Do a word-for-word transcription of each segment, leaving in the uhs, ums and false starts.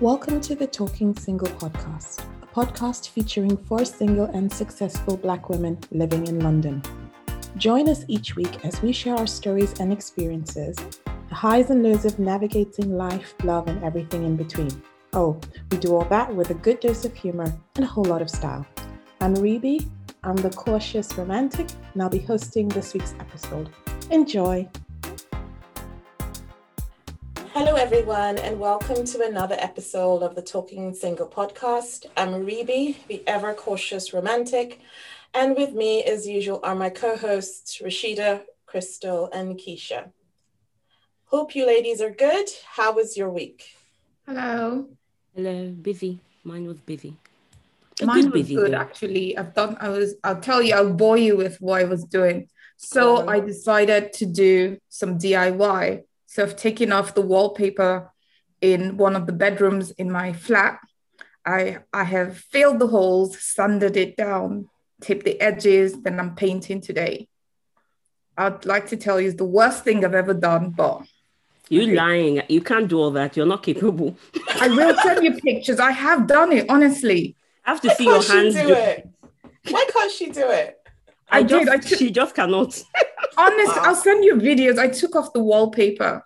Welcome to the Talking Single Podcast, a podcast featuring four single and successful Black women living in London. Join us each week as we share our stories and experiences, the highs and lows of navigating life, love, and everything in between. Oh, we do all that with a good dose of humor and a whole lot of style. I'm Reeby, I'm the cautious romantic, and I'll be hosting this week's episode. Enjoy! Hello everyone and welcome to another episode of the Talking Single Podcast. I'm Reeby, the ever cautious romantic, and with me as usual are my co-hosts Rashida, Crystal and Keisha. Hope you ladies are good. How was your week? Hello. Hello, busy. Mine was busy. A Mine good was busy good day. Actually. I've done, I was, I'll tell you, I'll bore you with what I was doing. So um, I decided to do some D I Y. So I've taken off the wallpaper in one of the bedrooms in my flat. I I have filled the holes, sanded it down, taped the edges, then I'm painting today. I'd like to tell you it's the worst thing I've ever done, but... You're lying. You can't do all that. You're not capable. I will send you pictures. I have done it, honestly. I have to Why see your hands do, do it. it. Why can't she do it? I, I did. Just, I took, she just cannot. Honest, wow. I'll send you videos. I took off the wallpaper.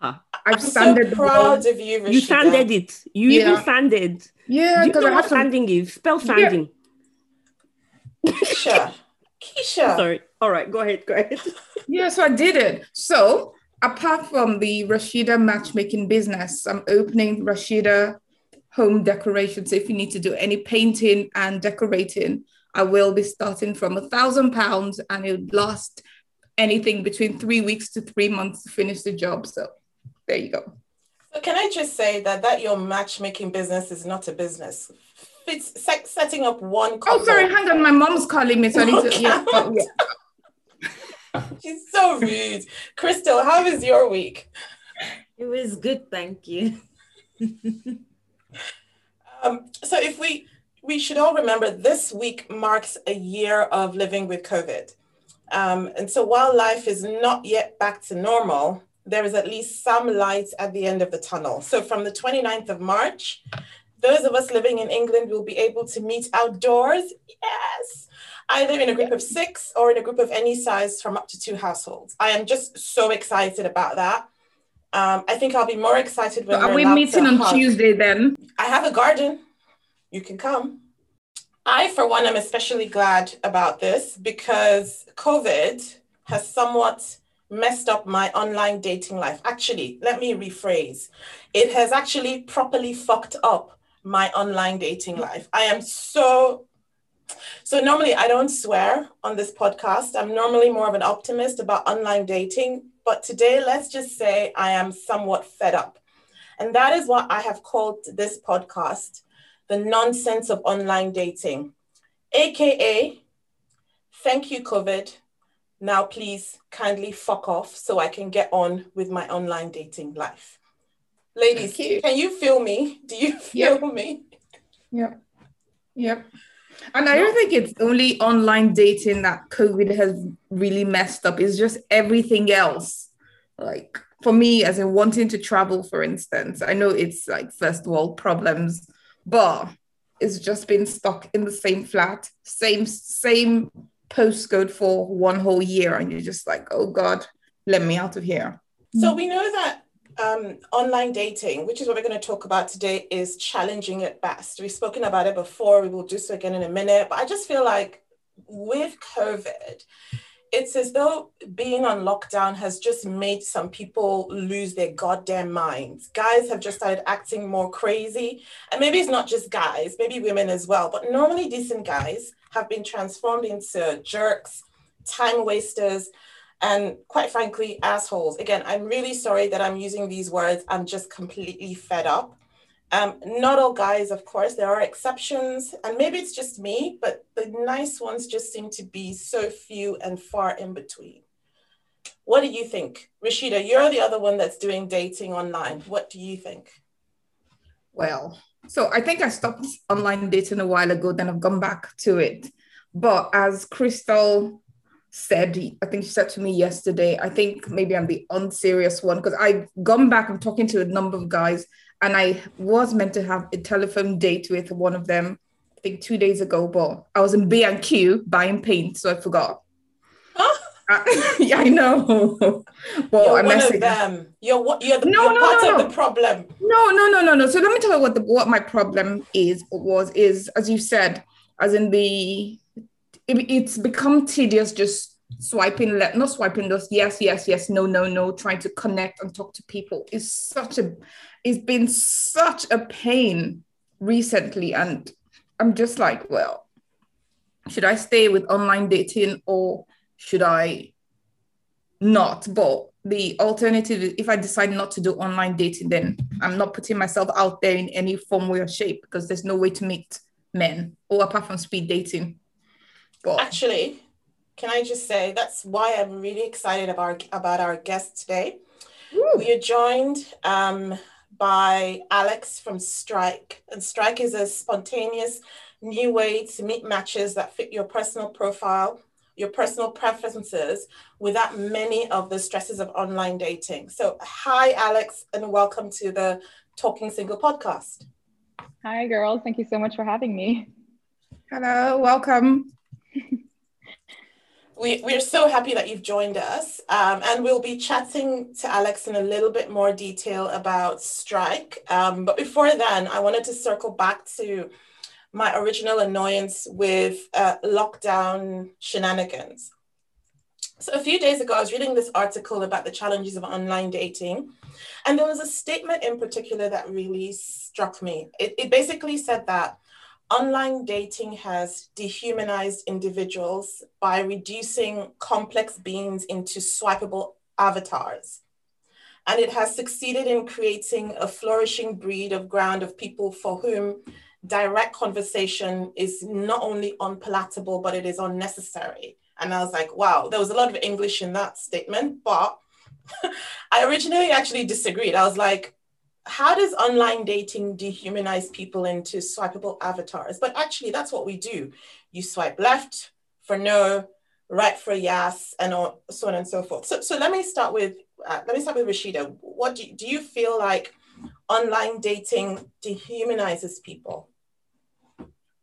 Huh. I've I'm sanded so proud the wall. of you, Rashida. You sanded it. You yeah. even sanded. Yeah, because I know what some... sanding is. Spell sanding. Yeah. Keisha. Keisha. I'm sorry. All right, go ahead. Go ahead. Yeah, so I did it. So apart from the Rashida matchmaking business, I'm opening Rashida home decorations. So if you need to do any painting and decorating, I will be starting from a thousand pounds and it would last anything between three weeks to three months to finish the job. So there you go. So can I just say that that your matchmaking business is not a business. It's se- setting up one couple. Oh, sorry, hang on. My mom's calling me. So I need to, yeah, oh, yeah. She's so rude. Crystal, how was your week? It was good, thank you. um, so if we... We should all remember this week marks a year of living with COVID. Um, and so while life is not yet back to normal, there is at least some light at the end of the tunnel. So from the twenty-ninth of March, those of us living in England will be able to meet outdoors, yes, either in a group of six or in a group of any size from up to two households. I am just so excited about that. Um, I think I'll be more excited when so we're allowed to hug. Are we meeting on Tuesday then? I have a garden. You can come. I, for one, am especially glad about this because COVID has somewhat messed up my online dating life. Actually, let me rephrase. It has actually properly fucked up my online dating life. I am so, so normally I don't swear on this podcast. I'm normally more of an optimist about online dating, but today, let's just say I am somewhat fed up. And that is what I have called this podcast, The Nonsense of Online Dating, A K A, thank you, COVID. Now, please kindly fuck off so I can get on with my online dating life. Ladies, you. can you feel me? Do you feel yep. me? Yep. Yep. And I don't think it's only online dating that COVID has really messed up. It's just everything else. Like for me, as in wanting to travel, for instance, I know it's like first world problems, but it's just been stuck in the same flat, same same postcode for one whole year. And you're just like, oh God, let me out of here. So we know that um, online dating, which is what we're going to talk about today, is challenging at best. We've spoken about it before. We will do so again in a minute. But I just feel like with COVID, it's as though being on lockdown has just made some people lose their goddamn minds. Guys have just started acting more crazy. And maybe it's not just guys, maybe women as well. But normally decent guys have been transformed into jerks, time wasters, and quite frankly, assholes. Again, I'm really sorry that I'm using these words. I'm just completely fed up. Um, not all guys, of course, there are exceptions, and maybe it's just me, but the nice ones just seem to be so few and far in between. What do you think? Rashida, you're the other one that's doing dating online. What do you think? Well, so I think I stopped online dating a while ago, then I've gone back to it. But as Crystal said, I think she said to me yesterday, I think maybe I'm the unserious one because I've gone back and talking to a number of guys And I was meant to have a telephone date with one of them, I think two days ago, but I was in B and Q buying paint, so I forgot. Huh? I, yeah, I know. Well, you're I one of them. You're what? You're, the, no, you're no, part no, no. of the problem. No, no, no, no, no. So let me tell you what the what my problem is was is as you said, as in the it, it's become tedious just swiping left, not swiping just yes, yes, yes, no, no, no. Trying to connect and talk to people is such a, it's been such a pain recently, and I'm just like, well, should I stay with online dating or should I not? But the alternative, if I decide not to do online dating, then I'm not putting myself out there in any form, way or shape, because there's no way to meet men, or apart from speed dating. But actually, can I just say, that's why I'm really excited about, about our guest today. Woo. We are joined um, by Alex from Strike. And Strike is a spontaneous new way to meet matches that fit your personal profile, your personal preferences, without many of the stresses of online dating. So hi, Alex, and welcome to the Talking Single Podcast. Hi, girls. Thank you so much for having me. Hello, welcome. we, we're so happy that you've joined us. Um, and we'll be chatting to Alex in a little bit more detail about Strike. Um, but before then, I wanted to circle back to my original annoyance with uh, lockdown shenanigans. So a few days ago, I was reading this article about the challenges of online dating. And there was a statement in particular that really struck me. It, it basically said that online dating has dehumanized individuals by reducing complex beings into swipeable avatars. And it has succeeded in creating a flourishing breed of ground of people for whom direct conversation is not only unpalatable, but it is unnecessary. And I was like, wow, there was a lot of English in that statement, but I originally actually disagreed. I was like, how does online dating dehumanize people into swipeable avatars? But actually, that's what we do. You swipe left for no, right for yes, and all, so on and so forth. So, so let me start with uh, let me start with Rashida. What do you, do you feel like online dating dehumanizes people?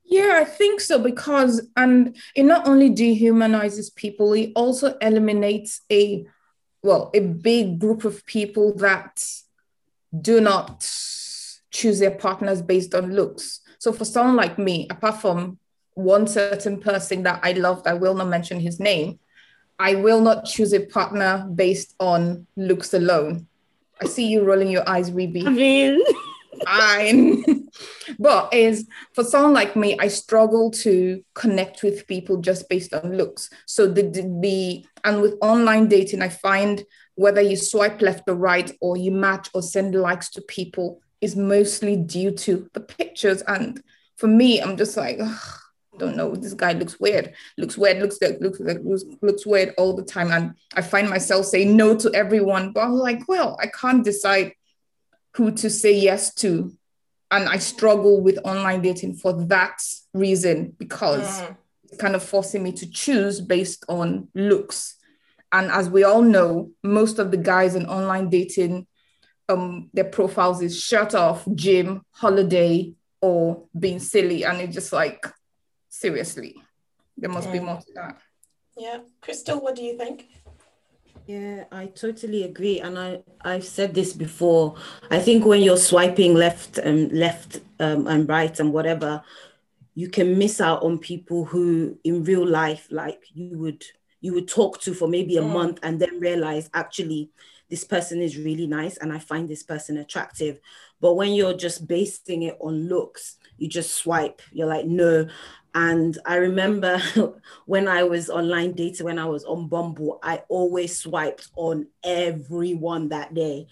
Yeah, I think so, because and it not only dehumanizes people, it also eliminates a, well, a big group of people that do not choose their partners based on looks. So for someone like me, apart from one certain person that I loved, I will not mention his name, I will not choose a partner based on looks alone. I see you rolling your eyes, Ruby. I mean... I'm, but is for someone like me, I struggle to connect with people just based on looks. So the, the, the and with online dating, I find whether you swipe left or right, or you match or send likes to people, is mostly due to the pictures. And for me, I'm just like, ugh, I don't know, this guy looks weird, looks weird, looks looks looks looks weird all the time. And I find myself saying no to everyone, but I'm like, well, I can't decide who to say yes to. And I struggle with online dating for that reason, because mm. it's kind of forcing me to choose based on looks. And as we all know, most of the guys in online dating, um, their profiles is shut off, gym, holiday, or being silly. And it's just like, seriously, there must mm. be more to that. Yeah. Crystal, what do you think? Yeah, I totally agree. And I, I've said this before. I think when you're swiping left and left um, and right and whatever, you can miss out on people who in real life, like you would you would talk to for maybe a mm. month and then realize, actually, this person is really nice and I find this person attractive. But when you're just basing it on looks, you just swipe, you're like, no. And I remember when I was online dating, when I was on Bumble, I always swiped on everyone that day.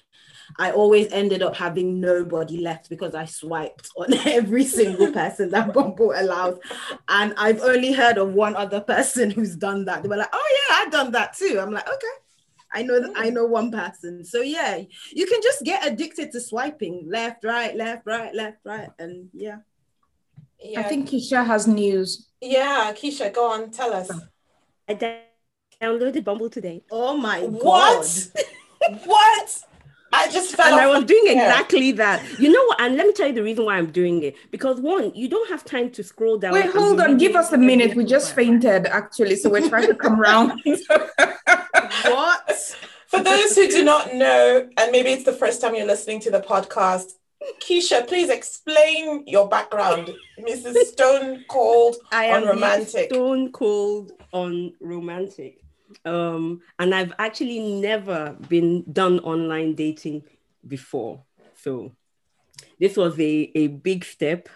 I always ended up having nobody left because I swiped on every single person that Bumble allows. And I've only heard of one other person who's done that. They were like, oh yeah, I've done that too. I'm like, okay. I know that I know one person. So yeah, you can just get addicted to swiping left, right, left, right, left, right. And yeah. Yeah. I think Keisha has news. Yeah, Keisha, go on, tell us. I downloaded Bumble today. Oh my what? God. What? What? I just felt and I was doing exactly that. You know what? And let me tell you the reason why I'm doing it. Because one, you don't have time to scroll down. Wait, hold on. Give us a minute. We just fainted, actually. So we're trying to come round. What? For those who do not know, and maybe it's the first time you're listening to the podcast, Keisha, please explain your background. Missus Stone Cold Unromantic. Stone Cold Unromantic. Um, and I've actually never been done online dating before. So this was a, a big step.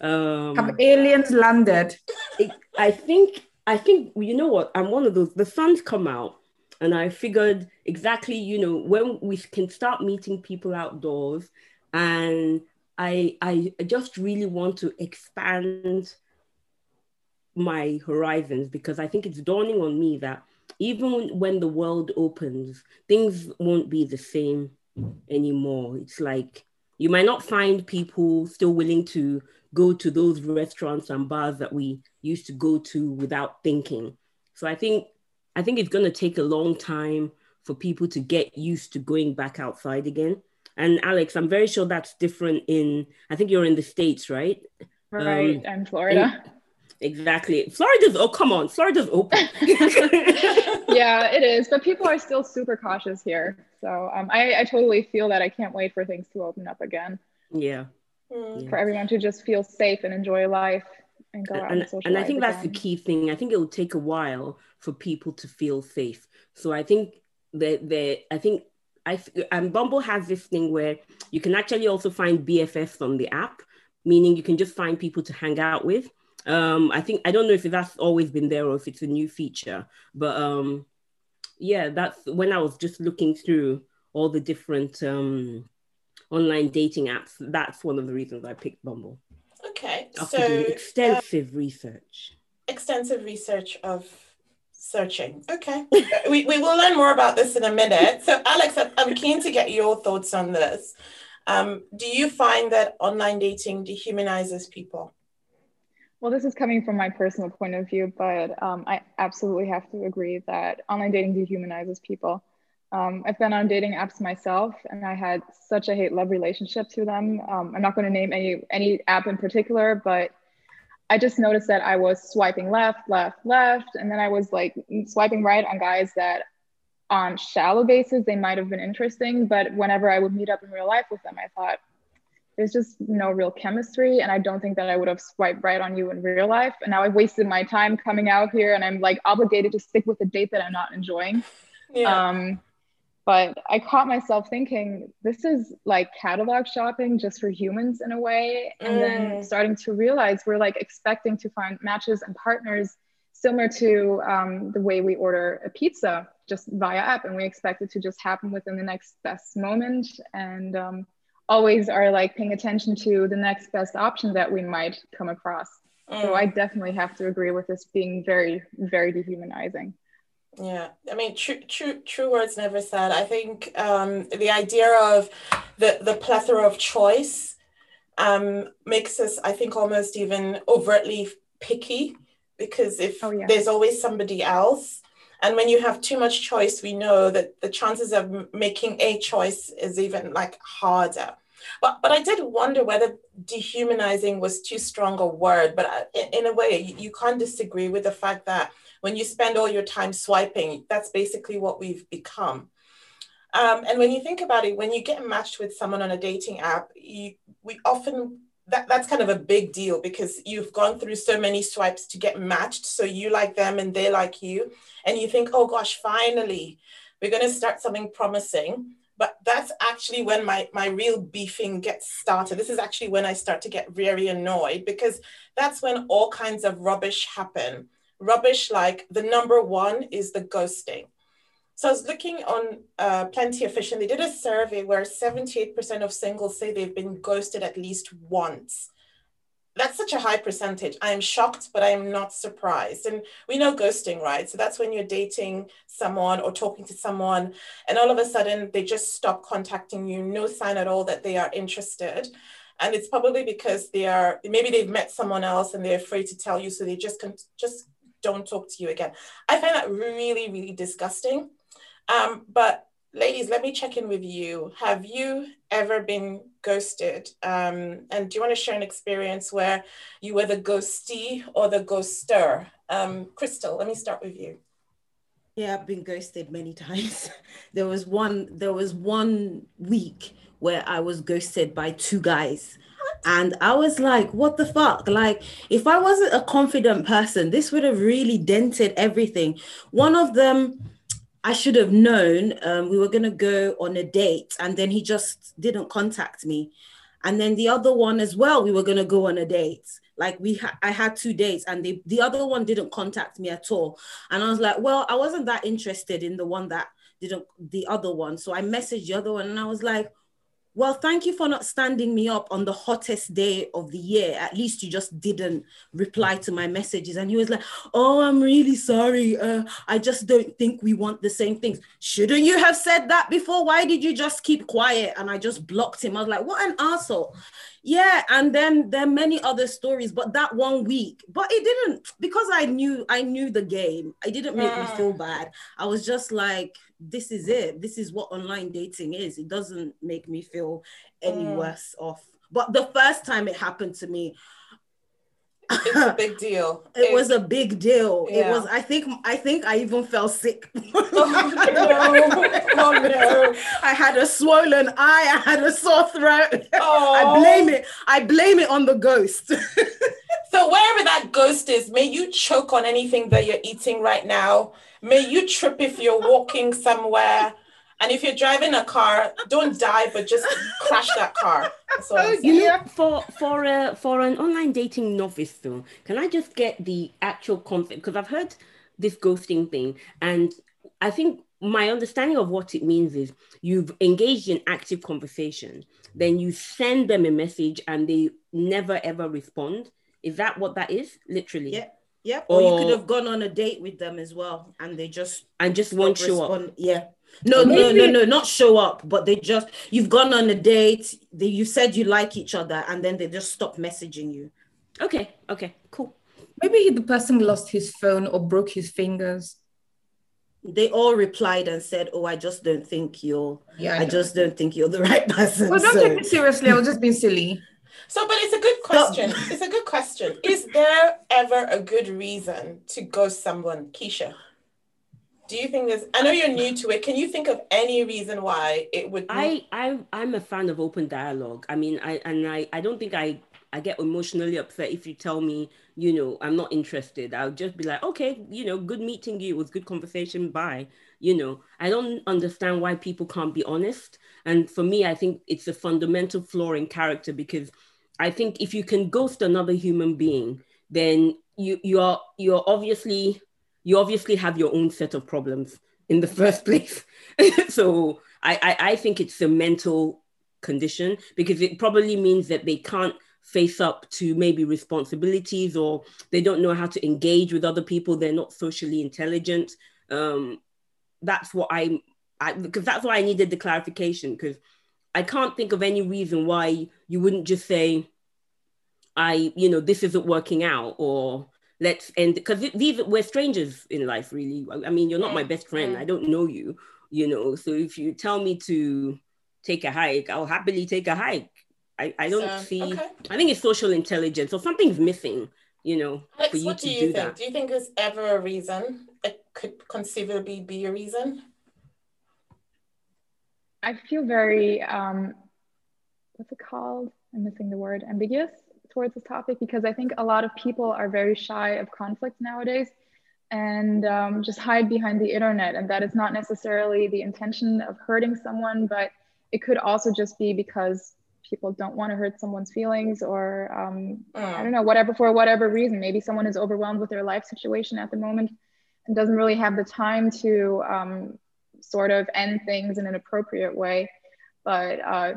Um, Have aliens landed? It, I think, I think, you know what? I'm one of those, the sun's come out. And I figured exactly, you know, when we can start meeting people outdoors. And I, I just really want to expand my horizons, because I think it's dawning on me that even when the world opens, things won't be the same anymore. It's like, you might not find people still willing to go to those restaurants and bars that we used to go to without thinking. So I think, I think it's going to take a long time for people to get used to going back outside again. And Alex, I'm very sure that's different in, I think you're in the States, right? Right, um, I'm Florida. In, Exactly. Florida's, oh, come on. Florida's open. Yeah, it is. But people are still super cautious here. So um, I, I totally feel that. I can't wait for things to open up again. Yeah. Mm. For everyone to just feel safe and enjoy life and go out and, and socialize And I think again. That's the key thing. I think it will take a while for people to feel safe. So I think that, that I think, I, and Bumble has this thing where you can actually also find B F Fs on the app, meaning you can just find people to hang out with. Um, I think, I don't know if that's always been there or if it's a new feature, but um, yeah, that's when I was just looking through all the different um, online dating apps. That's one of the reasons I picked Bumble. Okay. After so extensive uh, research. Extensive research of searching. Okay. we, we will learn more about this in a minute. So Alex, I'm keen to get your thoughts on this. Um, do you find that online dating dehumanizes people? Well, this is coming from my personal point of view, but um, I absolutely have to agree that online dating dehumanizes people. Um, I've been on dating apps myself, and I had such a hate-love relationship to them. Um, I'm not going to name any any app in particular, but I just noticed that I was swiping left, left, left, and then I was like swiping right on guys that on shallow basis, they might have been interesting, but whenever I would meet up in real life with them, I thought, there's just no real chemistry. And I don't think that I would have swiped right on you in real life. And now I've wasted my time coming out here and I'm like obligated to stick with a date that I'm not enjoying. Yeah. Um, but I caught myself thinking, this is like catalog shopping just for humans in a way. And mm. then starting to realize we're like expecting to find matches and partners similar to um, the way we order a pizza just via app. And we expect it to just happen within the next best moment. And, um, always are like paying attention to the next best option that we might come across. Mm. So I definitely have to agree with this being very, very dehumanizing. Yeah, I mean, true, true, true words never said. I think um, the idea of the, the plethora of choice um, makes us, I think, almost even overtly picky, because if oh, yeah. there's always somebody else. And when you have too much choice, we know that the chances of making a choice is even like harder. But but I did wonder whether dehumanizing was too strong a word. But I, in, in a way, you, you can't disagree with the fact that when you spend all your time swiping, that's basically what we've become. Um, and when you think about it, when you get matched with someone on a dating app, you, we often... That, that's kind of a big deal because you've gone through so many swipes to get matched. So you like them and they like you. And you think, oh gosh, finally, we're going to start something promising. But that's actually when my, my real beefing gets started. This is actually when I start to get very annoyed, because that's when all kinds of rubbish happen. Rubbish like the number one is the ghosting. So I was looking on uh, Plenty of Fish, and they did a survey where seventy-eight percent of singles say they've been ghosted at least once. That's such a high percentage. I am shocked, but I am not surprised. And we know ghosting, right? So that's when you're dating someone or talking to someone, and all of a sudden they just stop contacting you, no sign at all that they are interested. And it's probably because they are, maybe they've met someone else and they're afraid to tell you, so they just can, just don't talk to you again. I find that really, really disgusting. Um, but ladies, let me check in with you. Have you ever been ghosted? Um, and do you want to share an experience where you were the ghostee or the ghoster? Um, Crystal, let me start with you. Yeah, I've been ghosted many times. There was one, there was one week where I was ghosted by two guys. And I was like, what the fuck? Like, if I wasn't a confident person, this would have really dented everything. One of them, I should have known, um, we were going to go on a date and then he just didn't contact me. And then the other one as well, we were going to go on a date. Like we, ha- I had two dates and they, the other one didn't contact me at all. And I was like, well, I wasn't that interested in the one that didn't, the other one. So I messaged the other one and I was like, well, thank you for not standing me up on the hottest day of the year. At least you just didn't reply to my messages. And he was like, oh, I'm really sorry. Uh, I just don't think we want the same things. Shouldn't you have said that before? Why did you just keep quiet? And I just blocked him. I was like, what an asshole. Yeah. And then there are many other stories, but that one week, but it didn't, because I knew, I knew the game. It didn't make yeah. me feel bad. I was just like, this is it. This is what online dating is. It doesn't make me feel any mm. worse off. But the first time it happened to me, it's a big deal. It, it was a big deal. Yeah. It was, I think, I think I even fell sick. Oh, no. Oh, no. I had a swollen eye. I had a sore throat. Oh. I blame it. I blame it on the ghost. So wherever that ghost is, may you choke on anything that you're eating right now. May you trip if you're walking somewhere. And if you're driving a car, don't die, but just crash that car. So you know, for for a, for an online dating novice though, can I just get the actual concept? Because I've heard this ghosting thing, and I think my understanding of what it means is you've engaged in active conversation, then you send them a message and they never ever respond. Is that what that is? Literally. Yeah. Yep. Or, or you could have gone on a date with them as well, and they just and just won't show respond. up. Yeah. No, no, no, no, not show up, but they just you've gone on a date. They, you said you like each other, and then they just stop messaging you. Okay. Okay. Cool. Maybe he, the person lost his phone or broke his fingers. They all replied and said, "Oh, I just don't think you're. Yeah, I, I just don't think you're the right person." Well, don't so. take it seriously. I was just being silly. So, but it's a good question. It's a good question. Is there ever a good reason to ghost someone? Keisha, do you think there's, I know you're new to it. Can you think of any reason why it would be? I, I, I'm a fan of open dialogue. I mean, I, and I, I don't think I, I get emotionally upset if you tell me, you know, I'm not interested. I'll just be like, okay, you know, good meeting you. It was good conversation. Bye. You know, I don't understand why people can't be honest. And for me, I think it's a fundamental flaw in character, because I think if you can ghost another human being, then you you are you're obviously you obviously have your own set of problems in the first place. So I, I I think it's a mental condition, because it probably means that they can't face up to maybe responsibilities, or they don't know how to engage with other people. They're not socially intelligent. Um, that's what I I because that's why I needed the clarification, because I can't think of any reason why you wouldn't just say, I, you know, this isn't working out, or let's end, because these, we're strangers in life, really. I mean, you're not my best friend. I don't know you, you know, so if you tell me to take a hike, I'll happily take a hike. I, I don't so, see, okay. I think it's social intelligence or something's missing, you know. Alex, for you what to do you do think? That. Do you think there's ever a reason? It could conceivably be a reason? I feel very, um, what's it called? I'm missing the word, ambiguous towards this topic, because I think a lot of people are very shy of conflict nowadays, and um, just hide behind the internet. And that is not necessarily the intention of hurting someone, but it could also just be because people don't want to hurt someone's feelings, or um, uh. I don't know, whatever, for whatever reason. Maybe someone is overwhelmed with their life situation at the moment and doesn't really have the time to um, sort of end things in an appropriate way. But uh,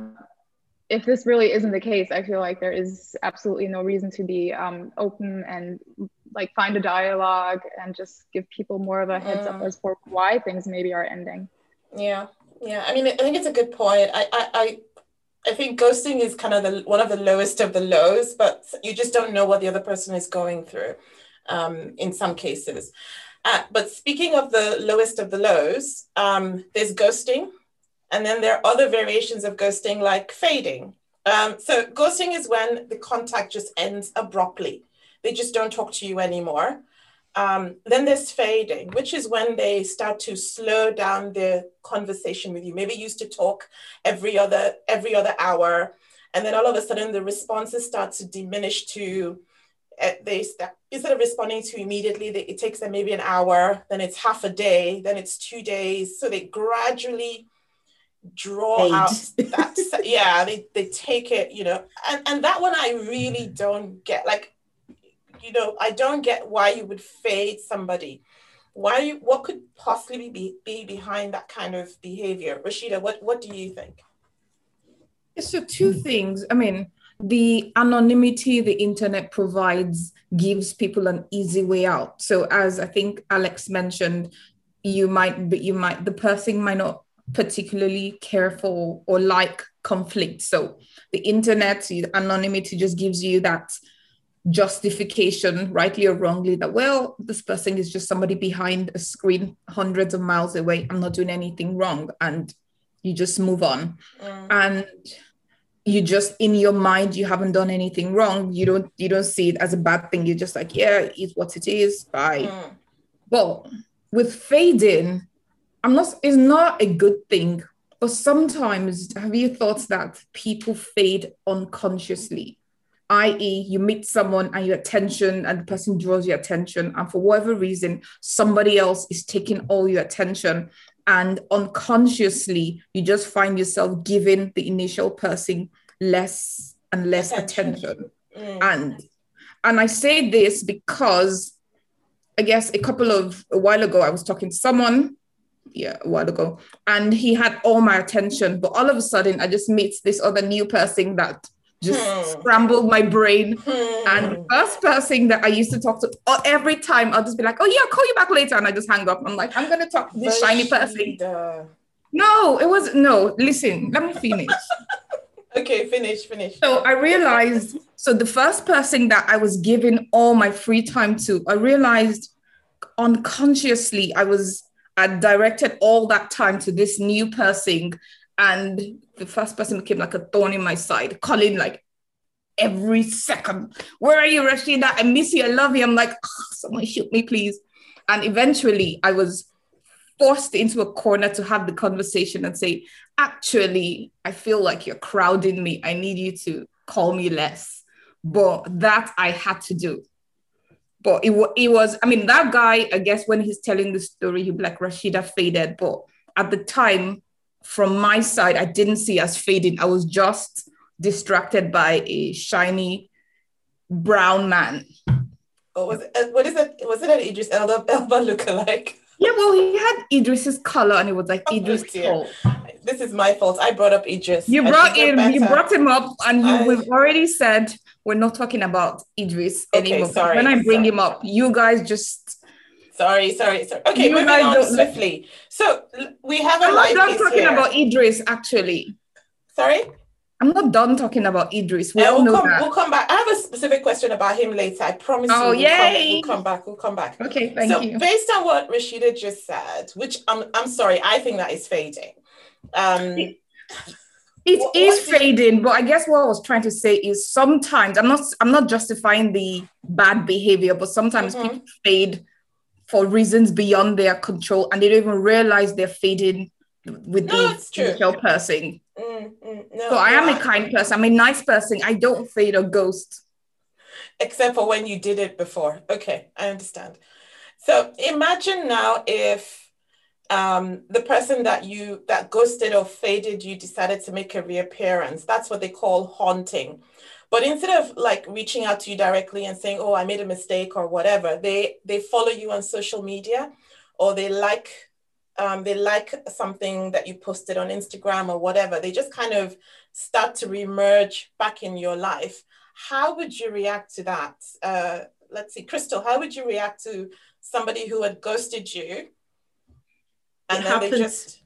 if this really isn't the case, I feel like there is absolutely no reason to be um, open and like find a dialogue and just give people more of a heads up as for why things maybe are ending. Yeah, yeah. I mean, I think it's a good point. I, I, I think ghosting is kind of the one of the lowest of the lows, but you just don't know what the other person is going through um, in some cases. Uh, but speaking of the lowest of the lows, um, there's ghosting, And then there are other variations of ghosting, like fading. Um, so ghosting is when the contact just ends abruptly. They just don't talk to you anymore. Um, then there's fading, which is when they start to slow down their conversation with you. Maybe you used to talk every other, every other hour. And then all of a sudden the responses start to diminish to, uh, they start, instead of responding to immediately, they, it takes them maybe an hour, then it's half a day, then it's two days. So they gradually draw Eight. out that, yeah, they, they take it, you know, and, and that one I really don't get. Like, you know, I don't get why you would fade somebody. Why you, what could possibly be, be behind that kind of behavior? Rashida, what, what do you think? So two things. I mean, the anonymity the internet provides gives people an easy way out. So as I think Alex mentioned, you might, but you might, the person might not particularly care for or like conflict. So the internet, anonymity just gives you that justification, rightly or wrongly, that, well, this person is just somebody behind a screen hundreds of miles away. I'm not doing anything wrong. And you just move on. Mm. And you just, in your mind, you haven't done anything wrong. You don't, you don't see it as a bad thing. You're just like, yeah, it's what it is. Bye. Mm. Well, with fading, I'm not, it's not a good thing. But sometimes, have you thought that people fade unconsciously? that is, you meet someone and your attention, and the person draws your attention, and for whatever reason, somebody else is taking all your attention. And unconsciously, you just find yourself giving the initial person less and less attention. Mm. And, and I say this because I guess a couple of, a while ago, I was talking to someone, yeah, a while ago, and he had all my attention, but all of a sudden I just meet this other new person that just hmm. scrambled my brain. Hmm. And the first person that I used to talk to, every time I'll just be like, oh yeah, I'll call you back later. And I just hang up. I'm like, I'm going to talk to this the shiny person. Leader. No, it was, no, listen, let me finish. Okay, finish, finish. So I realized, so the first person that I was giving all my free time to, I realized unconsciously I was, I directed all that time to this new person. And the first person became like a thorn in my side, calling like every second. Where are you, Rashida? I miss you. I love you. I'm like, oh, someone shoot me, please. And eventually I was forced into a corner to have the conversation and say, actually, I feel like you're crowding me. I need you to call me less. But that I had to do. But it, w- it was, I mean, that guy, I guess when he's telling the story, he'd be like, Rashida faded. But at the time, from my side, I didn't see us fading. I was just distracted by a shiny brown man. Oh, was it, what is that? Was it an Idris Elba, Elba lookalike? Yeah, well, he had Idris's color, and it was like, oh, Idris. Oh, this is my fault. I brought up Idris. You brought him. You brought him up, and you, we've already said we're not talking about Idris okay, anymore. Sorry, when I bring sorry. him up, you guys just. Sorry, sorry, sorry. Okay, you moving on swiftly. So we have a I'm not done talking here. about Idris, actually. Sorry? I'm not done talking about Idris. We uh, we'll, know come, that. we'll come back. I have a specific question about him later. I promise oh, you. Oh, yay. We'll come, we'll come back. We'll come back. Okay, thank so you. So based on what Rashida just said, which I'm, I'm sorry, I think that is fading. Um, it it what, is what fading, you... but I guess what I was trying to say is sometimes, I'm not, I'm not justifying the bad behavior, but sometimes mm-hmm. people fade for reasons beyond their control, and they don't even realize they're fading with no, the special person. Mm, mm, no, so I am no, a kind I, person. I'm a nice person. I don't fade or ghost. Except for when you did it before. Okay, I understand. So imagine now if um, the person that you, that ghosted or faded, you decided to make a reappearance. That's what they call haunting. But instead of like reaching out to you directly and saying, oh, I made a mistake or whatever, they they follow you on social media, or they like um, they like something that you posted on Instagram or whatever. They just kind of start to reemerge back in your life. How would you react to that? Uh, let's see, Crystal, how would you react to somebody who had ghosted you? And it then happened. they just...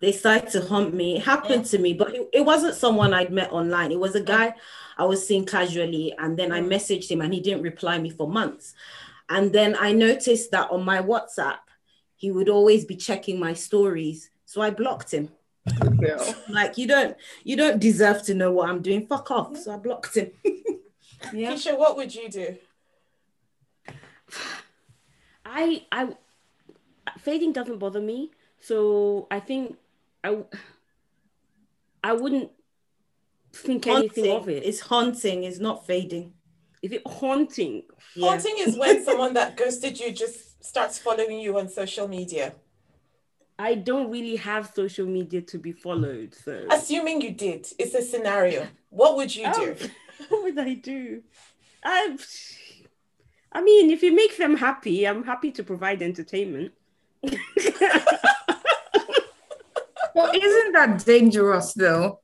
They started to haunt me. It happened yeah. to me, but it, it wasn't someone I'd met online. It was a guy I was seeing casually, and then I messaged him and he didn't reply me for months. And then I noticed that on my WhatsApp, he would always be checking my stories. So I blocked him. Like, you don't you don't deserve to know what I'm doing. Fuck off. So I blocked him. Yeah. Keisha, what would you do? I I fading doesn't bother me. So I think I I wouldn't think haunting. anything of it. It's haunting, it's not fading. Is it haunting? Yeah. Haunting is when someone that ghosted you just starts following you on social media. I don't really have social media to be followed. So assuming you did, it's a scenario. What would you oh, do? What would I do? I, I mean, if it makes them happy, I'm happy to provide entertainment. Well, isn't that dangerous though?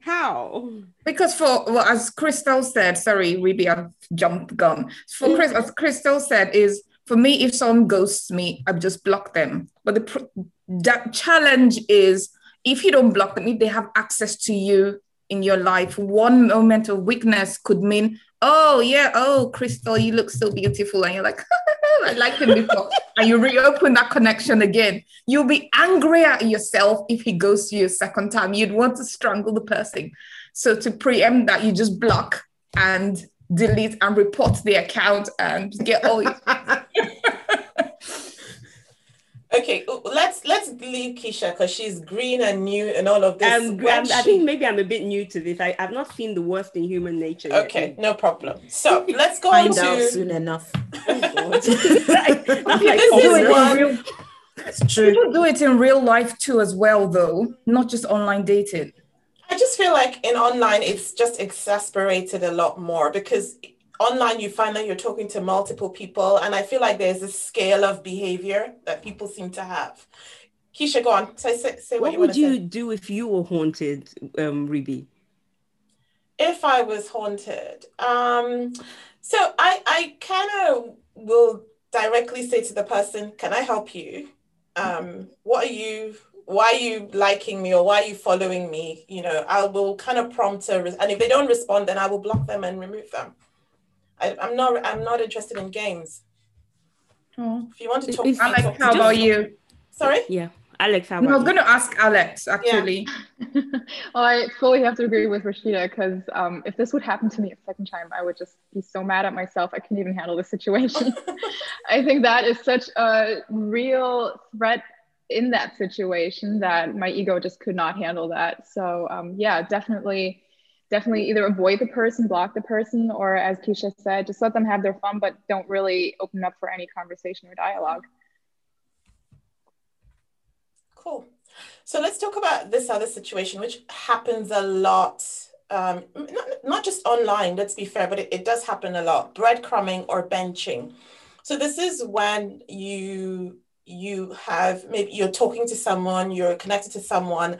How? Because for, well, as Crystal said, sorry, Ruby, I've jumped gun. For Chris, as Crystal said, is for me, if someone ghosts me, I've just blocked them. But the pr- that challenge is, if you don't block them, if they have access to you in your life, one moment of weakness could mean, oh yeah, oh Crystal, you look so beautiful, and you're like, I liked him before, and you reopen that connection again. You'll be angry at yourself if he goes to you a second time. You'd want to strangle the person. So to preempt that, you just block and delete and report the account and get all. Your- Okay, let's let's leave Keisha because she's green and new and all of this. Um, um, she... I think maybe I'm a bit new to this. I, I've not seen the worst in human nature yet. Okay, no problem. So let's go on to... soon enough. People do it in real life too as well though, not just online dating. I just feel like in online, it's just exasperated a lot more because online, you find that you're talking to multiple people, and I feel like there's a scale of behavior that people seem to have. Keisha, go on. Say, say, say what, what you want to say. What would you do if you were haunted, um, Ruby? If I was haunted? Um, so I, I kind of will directly say to the person, can I help you? Um, what are you... why are you liking me or why are you following me? You know, I will kind of prompt her, and if they don't respond, then I will block them and remove them. I, I'm not I'm not interested in games. Oh. If you want to talk, Alex, to talk how to about talk. you? Sorry? Yeah, Alex, how about you? No, I was going to ask Alex, actually. Yeah. Well, I fully have to agree with Rashida because um, if this would happen to me a second time, I would just be so mad at myself. I couldn't even handle the situation. I think that is such a real threat in that situation that my ego just could not handle that. So um, yeah, definitely Definitely either avoid the person, block the person, or as Keisha said, just let them have their fun, but don't really open up for any conversation or dialogue. Cool. So let's talk about this other situation, which happens a lot. Um, not, not just online, let's be fair, but it, it does happen a lot. Breadcrumbing or benching. So this is when you, you have, maybe you're talking to someone, you're connected to someone,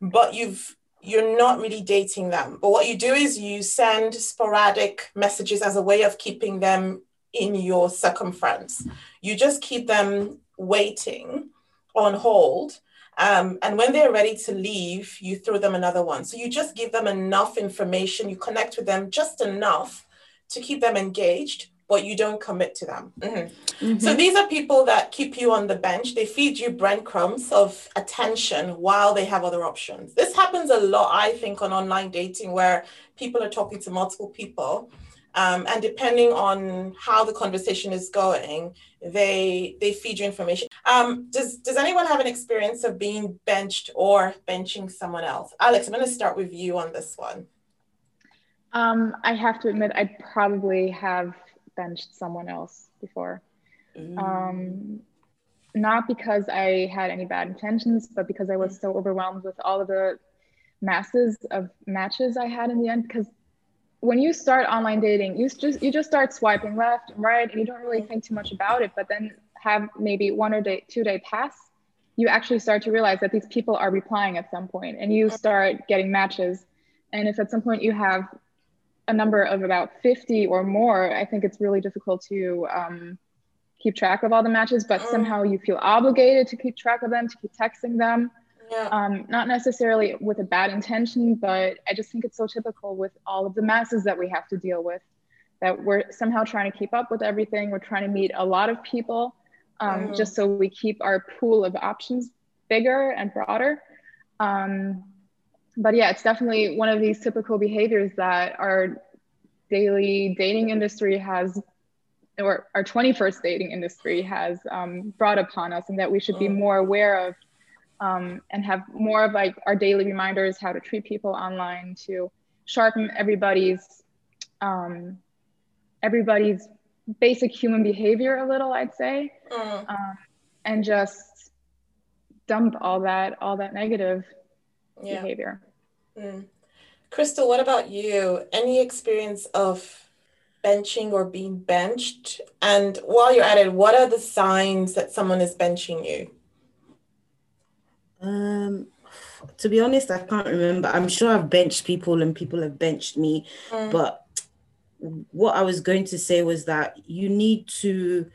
but you've, you're not really dating them. But what you do is you send sporadic messages as a way of keeping them in your circumference. You just keep them waiting on hold. Um, and when they're ready to leave, you throw them another one. So you just give them enough information. You connect with them just enough to keep them engaged, but you don't commit to them. Mm-hmm. Mm-hmm. So these are people that keep you on the bench. They feed you breadcrumbs of attention while they have other options. This happens a lot, I think, on online dating where people are talking to multiple people. Um, and depending on how the conversation is going, they they feed you information. Um, does, does anyone have an experience of being benched or benching someone else? Alex, I'm going to start with you on this one. Um, I have to admit, I probably have benched someone else before. Mm. Um, not because I had any bad intentions, but because I was so overwhelmed with all of the masses of matches I had in the end. Because when you start online dating, you just you just start swiping left and right, and you don't really think too much about it. But then have maybe one or day, two day pass, you actually start to realize that these people are replying at some point, and you start getting matches. And if at some point you have a number of about fifty or more, I think it's really difficult to um, keep track of all the matches, but mm. somehow you feel obligated to keep track of them, to keep texting them. Yeah. Um, not necessarily with a bad intention, but I just think it's so typical with all of the masses that we have to deal with, that we're somehow trying to keep up with everything. We're trying to meet a lot of people um, mm. just so we keep our pool of options bigger and broader. Um, but yeah, it's definitely one of these typical behaviors that our daily dating industry has, or our twenty-first dating industry has um, brought upon us, and that we should be more aware of um, and have more of like our daily reminders, how to treat people online, to sharpen everybody's um, everybody's basic human behavior a little, I'd say, mm. uh, and just dump all that, all that negative yeah. behavior. Mm. Crystal, what about you? Any experience of benching or being benched? And while you're at it, what are the signs that someone is benching you? Um, to be honest, I can't remember. I'm sure I've benched people and people have benched me, mm. but what I was going to say was that you need to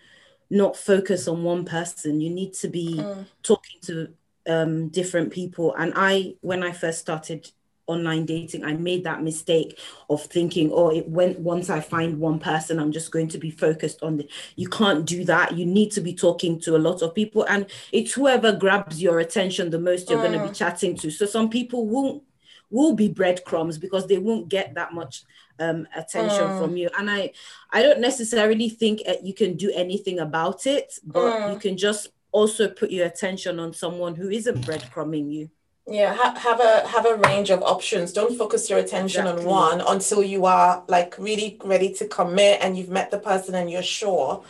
not focus on one person. You need to be mm. talking to um, different people. And I, when I first started online dating, I made that mistake of thinking, oh, it went, once I find one person, I'm just going to be focused on the, you can't do that. You need to be talking to a lot of people, and it's whoever grabs your attention the most you're mm. going to be chatting to. So some people won't, will be breadcrumbs because they won't get that much um, attention mm. from you. And I, I don't necessarily think you can do anything about it, but mm. you can just also put your attention on someone who isn't breadcrumbing you. Yeah, ha- have a have a range of options. Don't focus your attention exactly. on one until you are like really ready to commit and you've met the person and you're sure.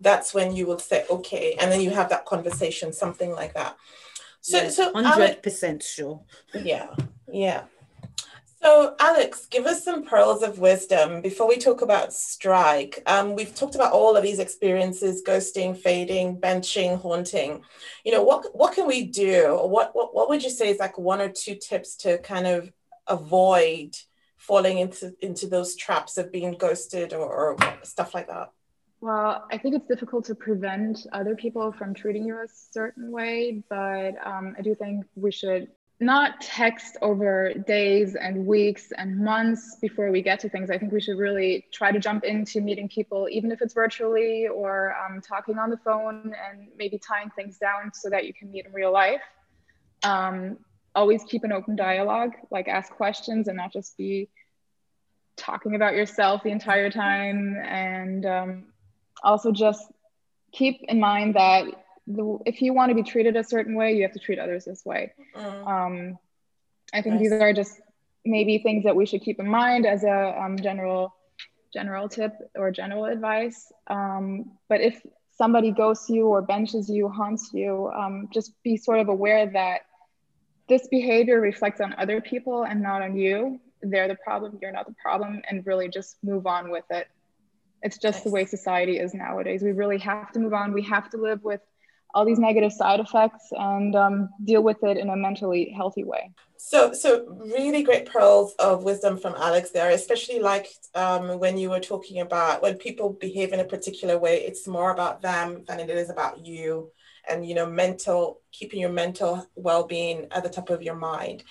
That's when you will say, okay. And then you have that conversation, something like that. So, yes, so one hundred percent would, sure. Yeah. Yeah. So Alex, give us some pearls of wisdom before we talk about Strike. Um, we've talked about all of these experiences, ghosting, fading, benching, haunting. You know, what what can we do? What, what, what would you say is like one or two tips to kind of avoid falling into, into those traps of being ghosted or, or stuff like that? Well, I think it's difficult to prevent other people from treating you a certain way, but um, I do think we should not text over days and weeks and months before we get to things. I think we should really try to jump into meeting people, even if it's virtually, or um, talking on the phone, and maybe tying things down so that you can meet in real life. Um, always keep an open dialogue, like ask questions and not just be talking about yourself the entire time. And um, also just keep in mind that the, if you want to be treated a certain way, you have to treat others this way. Mm. Um, I think nice. These are just maybe things that we should keep in mind as a um, general general tip or general advice. Um, but if somebody ghosts you or benches you, haunts you, um, just be sort of aware that this behavior reflects on other people and not on you. They're the problem, you're not the problem, and really just move on with it. It's just nice. The way society is nowadays. We really have to move on. We have to live with all these negative side effects and um, deal with it in a mentally healthy way. So, so really great pearls of wisdom from Alex there, especially like um, when you were talking about when people behave in a particular way, it's more about them than it is about you, and, you know, mental, keeping your mental well-being at the top of your mind.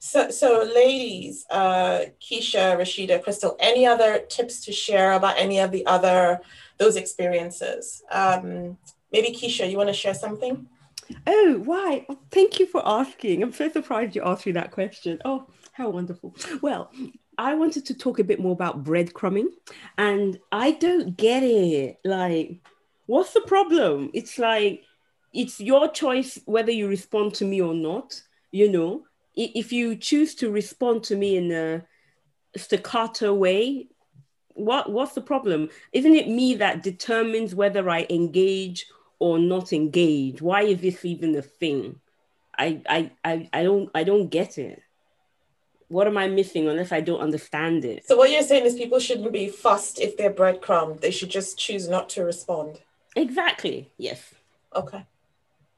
So, so ladies, uh, Keisha, Rashida, Crystal, any other tips to share about any of the other, those experiences? Um, Maybe Keisha, you want to share something? Oh, why? Thank you for asking. I'm so surprised you asked me that question. Oh, how wonderful. Well, I wanted to talk a bit more about breadcrumbing, and I don't get it. Like, what's the problem? It's like, it's your choice whether you respond to me or not. You know, if you choose to respond to me in a staccato way, what, what's the problem? Isn't it me that determines whether I engage or not engage? Why is this even a thing? I, I, I, I don't, I don't get it. What am I missing unless I don't understand it? So what you're saying is people shouldn't be fussed if they're breadcrumbed. They should just choose not to respond. Exactly. Yes. Okay.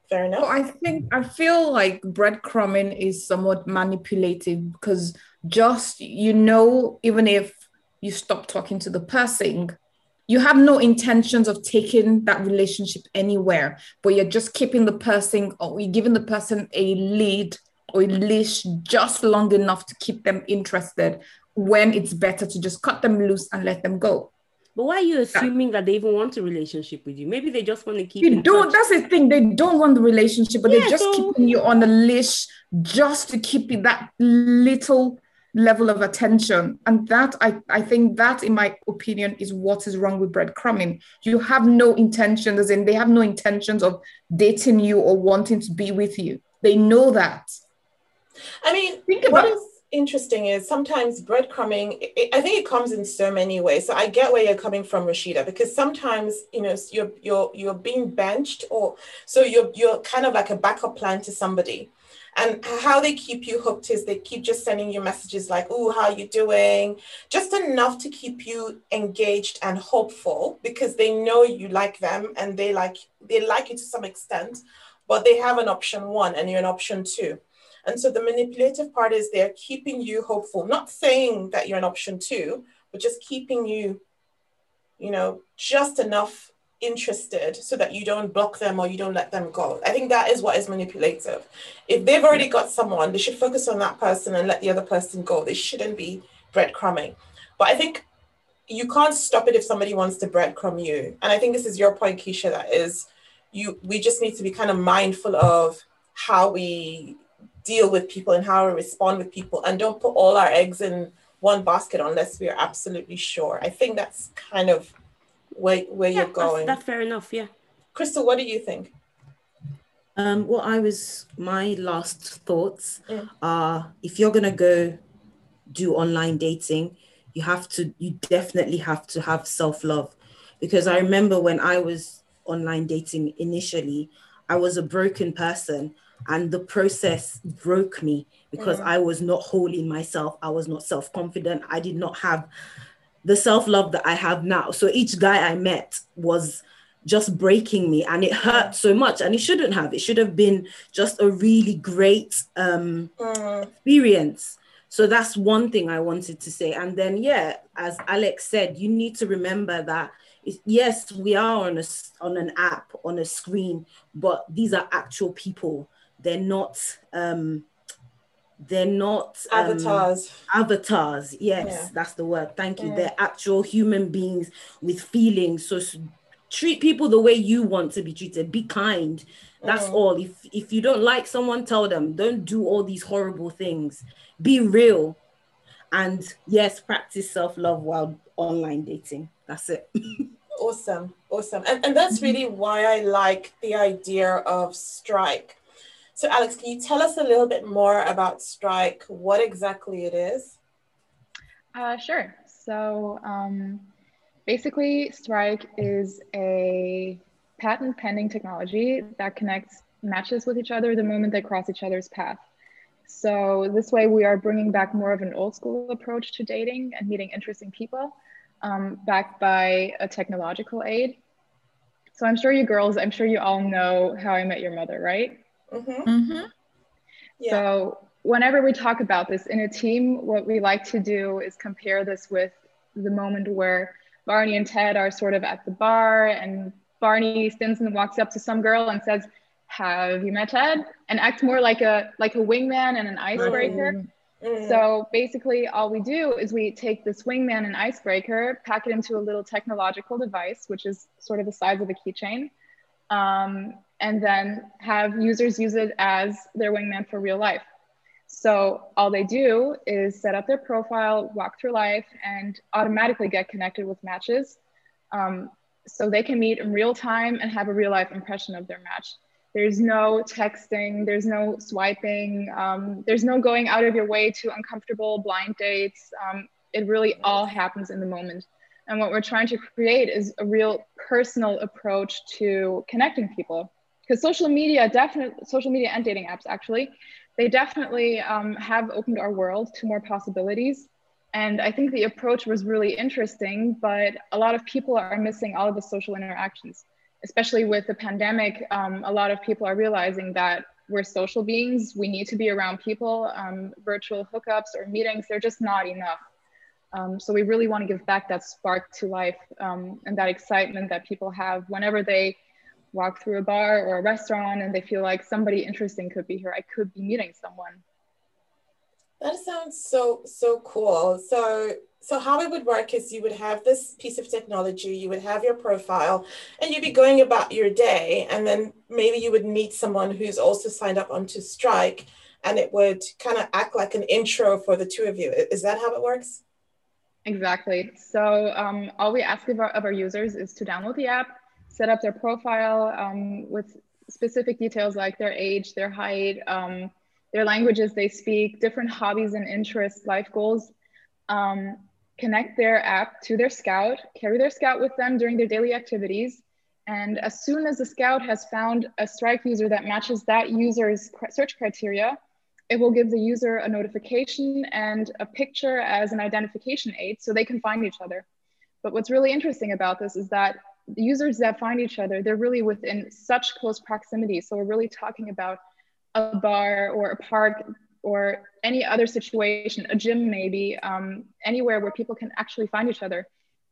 Fair enough. Well, I think, I feel like breadcrumbing is somewhat manipulative, because just, you know, even if you stop talking to the person, you have no intentions of taking that relationship anywhere, but you're just keeping the person, or you're giving the person a lead or a leash just long enough to keep them interested, when it's better to just cut them loose and let them go. But why are you assuming that they even want a relationship with you? Maybe they just want to keep you don't. Touch. That's the thing. They don't want the relationship, but yeah, they're just so... keeping you on a leash just to keep you that little level of attention. And that, I, I think that, in my opinion, is what is wrong with breadcrumbing. You have no intention, as in they have no intentions of dating you or wanting to be with you. They know that. I mean, think about it. Interesting is sometimes breadcrumbing, it, I think it comes in so many ways. So I get where you're coming from, Rashida, because sometimes, you know, you're you're you're being benched, or so you're you're kind of like a backup plan to somebody. And how they keep you hooked is they keep just sending you messages like, oh, how are you doing? Just enough to keep you engaged and hopeful, because they know you like them and they like they like you to some extent, but they have an option one and you're an option two. And so the manipulative part is they're keeping you hopeful, not saying that you're an option too, but just keeping you, you know, just enough interested so that you don't block them or you don't let them go. I think that is what is manipulative. If they've already got someone, they should focus on that person and let the other person go. They shouldn't be breadcrumbing. But I think you can't stop it if somebody wants to breadcrumb you. And I think this is your point, Keisha, that is, you. we just need to be kind of mindful of how we deal with people and how we respond with people, and don't put all our eggs in one basket unless we are absolutely sure. I think that's kind of where, where yeah, you're going. That's, that's fair enough, yeah. Crystal, what do you think? Um, well, I was, my last thoughts mm. are, if you're gonna go do online dating, you have to, you definitely have to have self-love. Because I remember when I was online dating initially, I was a broken person. And the process broke me because mm. I was not whole in myself. I was not self-confident. I did not have the self-love that I have now. So each guy I met was just breaking me, and it hurt so much, and it shouldn't have. It should have been just a really great um, mm. experience. So that's one thing I wanted to say. And then, yeah, as Alex said, you need to remember that yes, we are on a, on an app, on a screen, but these are actual people. They're not, um, they're not um, avatars. Avatars, yes, yeah. That's the word. Thank you. Yeah. They're actual human beings with feelings. So, so treat people the way you want to be treated. Be kind. That's mm. all. If if you don't like someone, tell them. Don't do all these horrible things. Be real. And yes, practice self-love while online dating. That's it. Awesome, awesome. And and that's really why I like the idea of Strike. So Alex, can you tell us a little bit more about Strike, what exactly it is? Uh, sure. So um, basically, Strike is a patent pending technology that connects matches with each other the moment they cross each other's path. So this way we are bringing back more of an old school approach to dating and meeting interesting people, um, backed by a technological aid. So I'm sure you girls, I'm sure you all know How I Met Your Mother, right? Mm-hmm. Mm-hmm. Yeah. So whenever we talk about this in a team, what we like to do is compare this with the moment where Barney and Ted are sort of at the bar, and Barney Stinson walks up to some girl and says, "Have you met Ted?" and acts more like a like a wingman and an icebreaker. Mm-hmm. Mm-hmm. So basically all we do is we take this wingman and icebreaker, pack it into a little technological device, which is sort of the size of a keychain. Um, and then have users use it as their wingman for real life. So all they do is set up their profile, walk through life, and automatically get connected with matches. Um, so they can meet in real time and have a real life impression of their match. There's no texting, there's no swiping, um, there's no going out of your way to uncomfortable blind dates. Um, it really all happens in the moment. And what we're trying to create is a real personal approach to connecting people. Because social media, definitely, social media and dating apps actually, they definitely um, have opened our world to more possibilities. And I think the approach was really interesting, but a lot of people are missing all of the social interactions, especially with the pandemic. Um, a lot of people are realizing that we're social beings. We need to be around people. Um, virtual hookups or meetings, they're just not enough. Um, so we really want to give back that spark to life, um, and that excitement that people have whenever they walk through a bar or a restaurant and they feel like somebody interesting could be here. I could be meeting someone. That sounds so, so cool. So, So how it would work is you would have this piece of technology, you would have your profile, and you'd be going about your day. And then maybe you would meet someone who's also signed up onto Strike, and it would kind of act like an intro for the two of you. Is that how it works? Exactly. So um, all we ask of our, of our users is to download the app, set up their profile um, with specific details like their age, their height, um, their languages they speak, different hobbies and interests, life goals. Um, connect their app to their scout, carry their scout with them during their daily activities. And as soon as the scout has found a Strike user that matches that user's search criteria, it will give the user a notification and a picture as an identification aid so they can find each other. But what's really interesting about this is that the users that find each other, they're really within such close proximity. So we're really talking about a bar or a park or any other situation, a gym maybe, um, anywhere where people can actually find each other.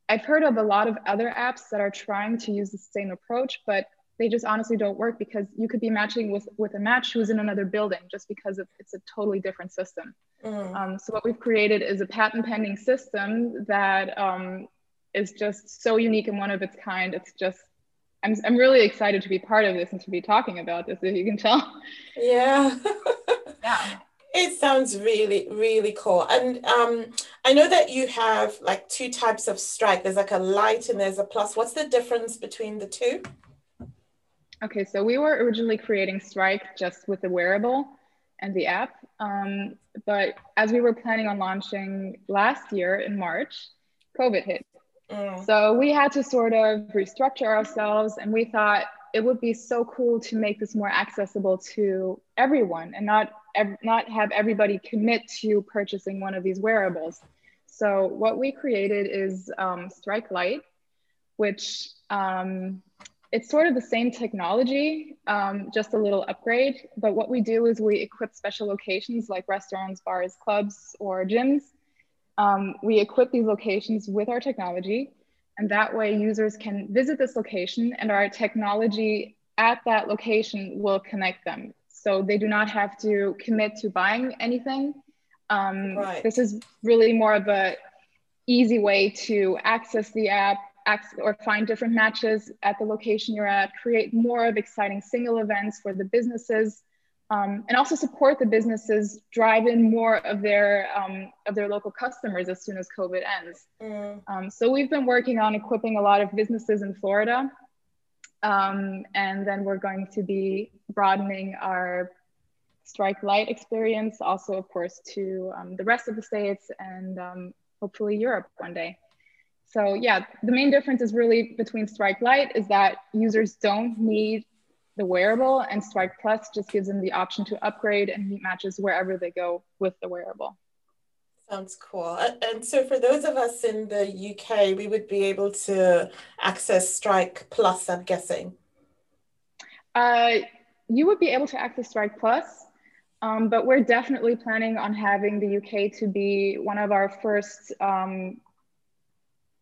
I've heard of a lot of other apps that are trying to use the same approach, but they just honestly don't work because you could be matching with, with a match who's in another building just because of, it's a totally different system. Mm. Um, so what we've created is a patent pending system that um, is just so unique and one of its kind. It's just, I'm, I'm really excited to be part of this and to be talking about this, if you can tell. Yeah. Yeah. It sounds really, really cool. And um, I know that you have like two types of Strike. There's like a light and there's a plus. What's the difference between the two? Okay, so we were originally creating Strike just with the wearable and the app. Um, but as we were planning on launching last year in March, COVID hit. Mm. So we had to sort of restructure ourselves, and we thought it would be so cool to make this more accessible to everyone and not not have everybody commit to purchasing one of these wearables. So what we created is um, Strike Lite, which um, it's sort of the same technology, um, just a little upgrade. But what we do is we equip special locations like restaurants, bars, clubs, or gyms. Um, we equip these locations with our technology, and that way users can visit this location and our technology at that location will connect them. So they do not have to commit to buying anything. Um, right. This is really more of a easy way to access the app, access or find different matches at the location you're at, create more of exciting single events for the businesses, um, and also support the businesses, drive in more of their, um, of their local customers as soon as COVID ends. Mm. Um, so we've been working on equipping a lot of businesses in Florida. Um, and then we're going to be broadening our Strike Lite experience also, of course, to um, the rest of the States and um, hopefully Europe one day. So yeah, the main difference is really between Strike Lite is that users don't need the wearable, and Strike Plus just gives them the option to upgrade and meet matches wherever they go with the wearable. Sounds cool. And so for those of us in the U K, we would be able to access Strike Plus, I'm guessing. Uh, you would be able to access Strike Plus, um, but we're definitely planning on having the U K to be one of our first um,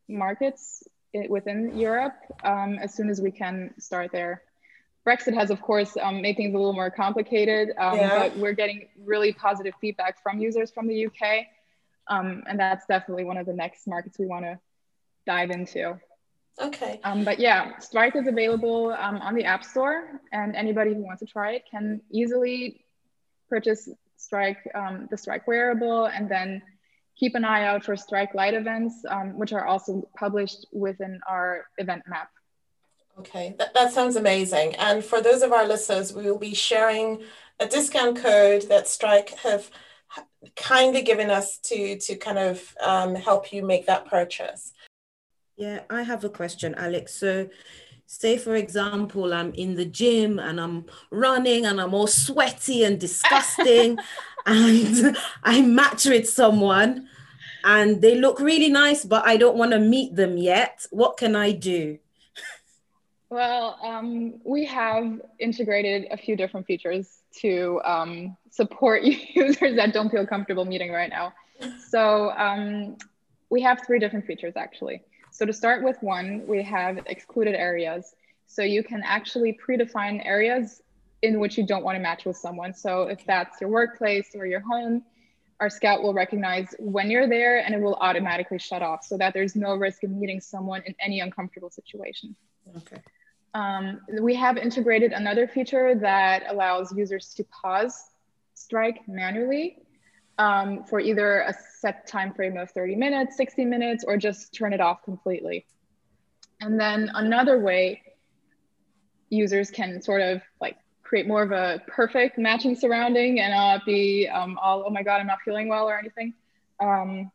markets within Europe um, as soon as we can start there. Brexit has, of course, um, made things a little more complicated, um, yeah. But we're getting really positive feedback from users from the U K. Um, and that's definitely one of the next markets we want to dive into. Okay. Um, but yeah, Strike is available um, on the App Store, and anybody who wants to try it can easily purchase Strike, um, the Strike wearable, and then keep an eye out for Strike Lite events, um, which are also published within our event map. Okay, that, that sounds amazing. And for those of our listeners, we will be sharing a discount code that Strike have kindly given us to to kind of um, help you make that purchase. Yeah, I have a question, Alex. So say, for example, I'm in the gym and I'm running and I'm all sweaty and disgusting and I match with someone and they look really nice, but I don't want to meet them yet. What can I do? Well, um, we have integrated a few different features to um, support users that don't feel comfortable meeting right now. So um, we have three different features, actually. So to start with one, we have excluded areas. So you can actually predefine areas in which you don't want to match with someone. So if that's your workplace or your home, our scout will recognize when you're there and it will automatically shut off so that there's no risk of meeting someone in any uncomfortable situation. Okay. Um, we have integrated another feature that allows users to pause Strike manually um, for either a set time frame of thirty minutes, sixty minutes, or just turn it off completely. And then another way users can sort of like create more of a perfect matching surrounding and not be um, all, oh my God, I'm not feeling well or anything, um,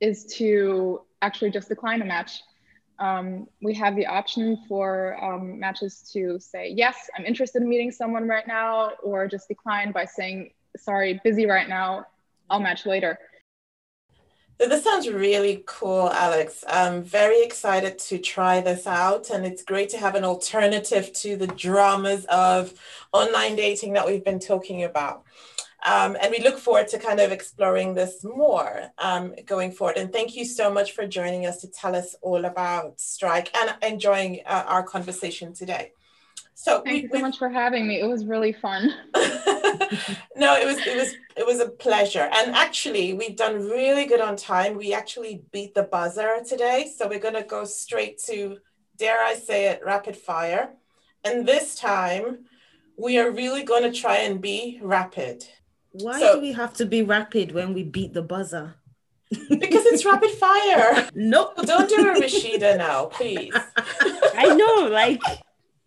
is to actually just decline a match. Um, we have the option for um, matches to say, yes, I'm interested in meeting someone right now, or just decline by saying, sorry, busy right now, I'll match later. This sounds really cool, Alex. I'm very excited to try this out, and it's great to have an alternative to the dramas of online dating that we've been talking about. Um, and we look forward to kind of exploring this more um, going forward. And thank you so much for joining us to tell us all about Strike and enjoying uh, our conversation today. So thank we, you so we, much for having me. It was really fun. No, it was it was it was a pleasure. And actually, we've done really good on time. We actually beat the buzzer today, so we're going to go straight to, dare I say it, rapid fire. And this time, we are really going to try and be rapid. Why so, do we have to be rapid when we beat the buzzer? Because it's rapid fire. Nope. Don't do a Rashida now, please. I know, like.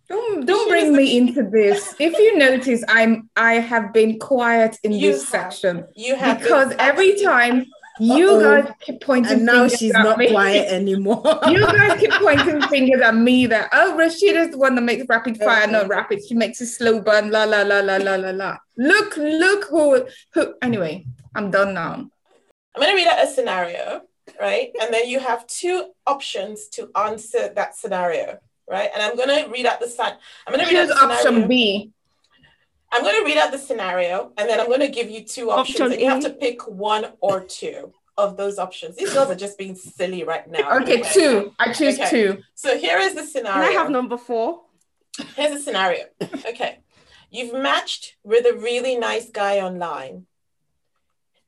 Don't, don't bring me into this. If you notice, I'm I have been quiet in you this have, section. You have because every time you Uh-oh. guys keep pointing and now fingers she's at not me. quiet anymore. You guys keep pointing fingers at me that oh Rashida's the one that makes rapid fire, okay. Not rapid. She makes a slow burn. La la la la la la la. Look, look who who. Anyway, I'm done now. I'm gonna read out a scenario, right? And then you have two options to answer that scenario. Right, and I'm gonna read out the sign. I'm gonna read Here's out the scenario. Option B. I'm gonna read out the scenario, and then I'm gonna give you two options, option and you have to pick one or two of those options. These girls are just being silly right now. Okay, okay. two. I choose okay. two. So here is the scenario. Can I have number four? Here's the scenario. Okay, you've matched with a really nice guy online.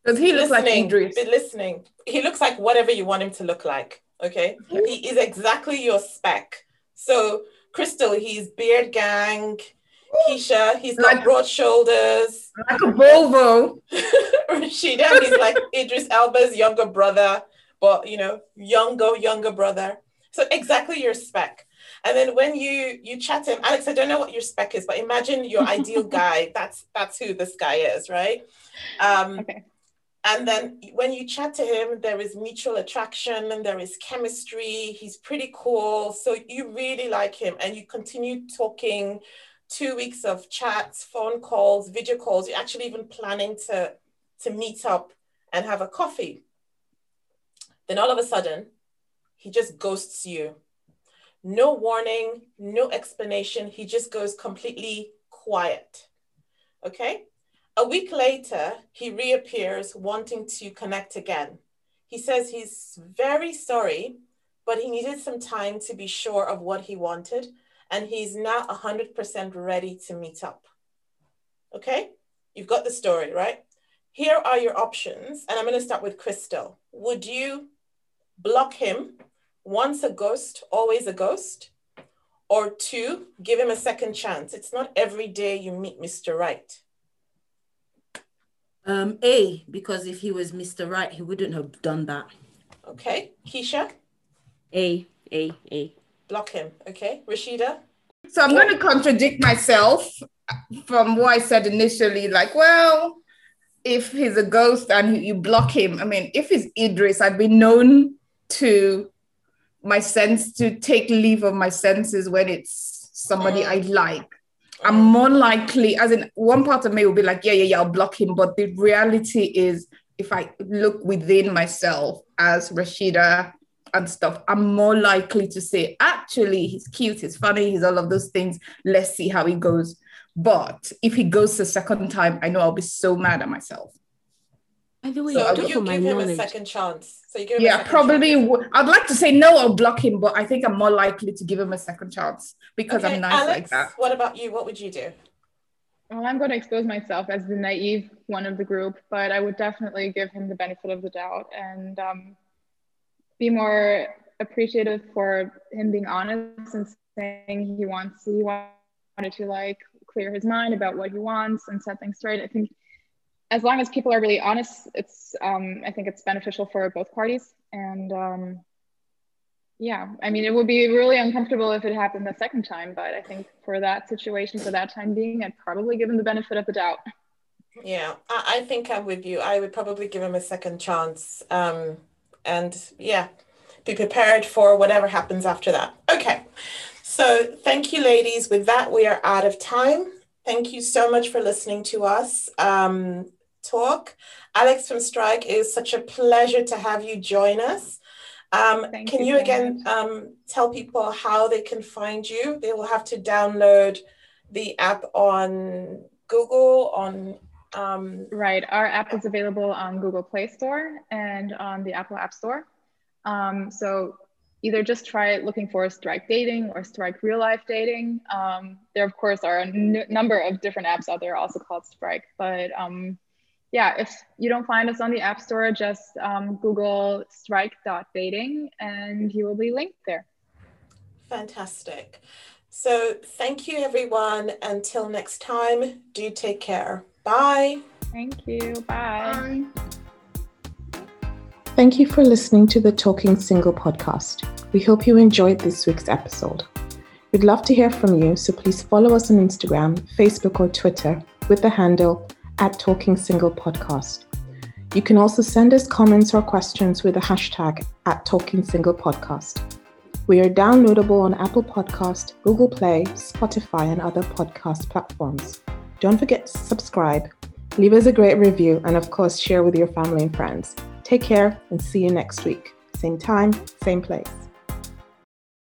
Does he look like Idris? Be listening. He looks like whatever you want him to look like. Okay, he is exactly your spec. So, Crystal, he's beard gang. Keisha, he's got like, broad shoulders. Like a Volvo. Rashida, he's like Idris Elba's younger brother. But, you know, younger, younger brother. So exactly your spec. And then when you, you chat him, Alex, I don't know what your spec is, but imagine your ideal guy. That's, that's who this guy is, right? Um, okay. And then when you chat to him, there is mutual attraction and there is chemistry. He's pretty cool. So you really like him and you continue talking, two weeks of chats, phone calls, video calls. You're actually even planning to, to meet up and have a coffee. Then all of a sudden, he just ghosts you. No warning, no explanation. He just goes completely quiet. Okay? A week later, he reappears wanting to connect again. He says he's very sorry, but he needed some time to be sure of what he wanted, and he's now one hundred percent ready to meet up. Okay, you've got the story, right? Here are your options, and I'm going to start with Crystal. Would you block him, once a ghost, always a ghost? Or two, give him a second chance. It's not every day you meet Mister Right. Um, A, because if he was Mister Right, he wouldn't have done that. Okay. Keisha? A, A, A. Block him. Okay. Rashida? So I'm going to contradict myself from what I said initially. Like, well, if he's a ghost and you block him, I mean, if he's Idris, I've been known to my sense to take leave of my senses when it's somebody mm. I like. I'm more likely, as in one part of me will be like, yeah, yeah, yeah, I'll block him. But the reality is, if I look within myself as Rashida and stuff, I'm more likely to say, actually, he's cute, he's funny, he's all of those things. Let's see how he goes. But if he goes the second time, I know I'll be so mad at myself. By the way, so do you give him a second chance? So you give him yeah, probably. W- I'd like to say no, I'll block him, but I think I'm more likely to give him a second chance because okay, I'm nice Alex, like that. What about you? What would you do? Well, I'm going to expose myself as the naive one of the group, but I would definitely give him the benefit of the doubt and um, be more appreciative for him being honest and saying he wants, he wanted to like clear his mind about what he wants and set things straight. I think as long as people are really honest, it's um, I think it's beneficial for both parties. And um, yeah, I mean, it would be really uncomfortable if it happened the second time, but I think for that situation, for that time being, I'd probably give him the benefit of the doubt. Yeah, I, I think I'm with you. I would probably give him a second chance. Um, and yeah, be prepared for whatever happens after that. Okay, so thank you, ladies. With that, we are out of time. Thank you so much for listening to us um, talk. Alex from Strike, it is such a pleasure to have you join us. Um, can you, you again um, tell people how they can find you? They will have to download the app on Google. On um, Right. Our app is available on Google Play Store and on the Apple App Store. Um, so either just try looking for Strike Dating or Strike Real Life Dating. Um, there, of course, are a n- number of different apps out there also called Strike. But um, yeah, if you don't find us on the App Store, just um, Google strike dot dating and you will be linked there. Fantastic. So thank you, everyone. Until next time, do take care. Bye. Thank you. Bye. Bye. Thank you for listening to the Talking Single podcast. We hope you enjoyed this week's episode. We'd love to hear from you, so please follow us on Instagram, Facebook, or Twitter with the handle at Talking Single Podcast. You can also send us comments or questions with the hashtag at Talking Single Podcast. We are downloadable on Apple Podcast, Google Play, Spotify, and other podcast platforms. Don't forget to subscribe, leave us a great review, and of course, share with your family and friends. Take care and see you next week. Same time, same place.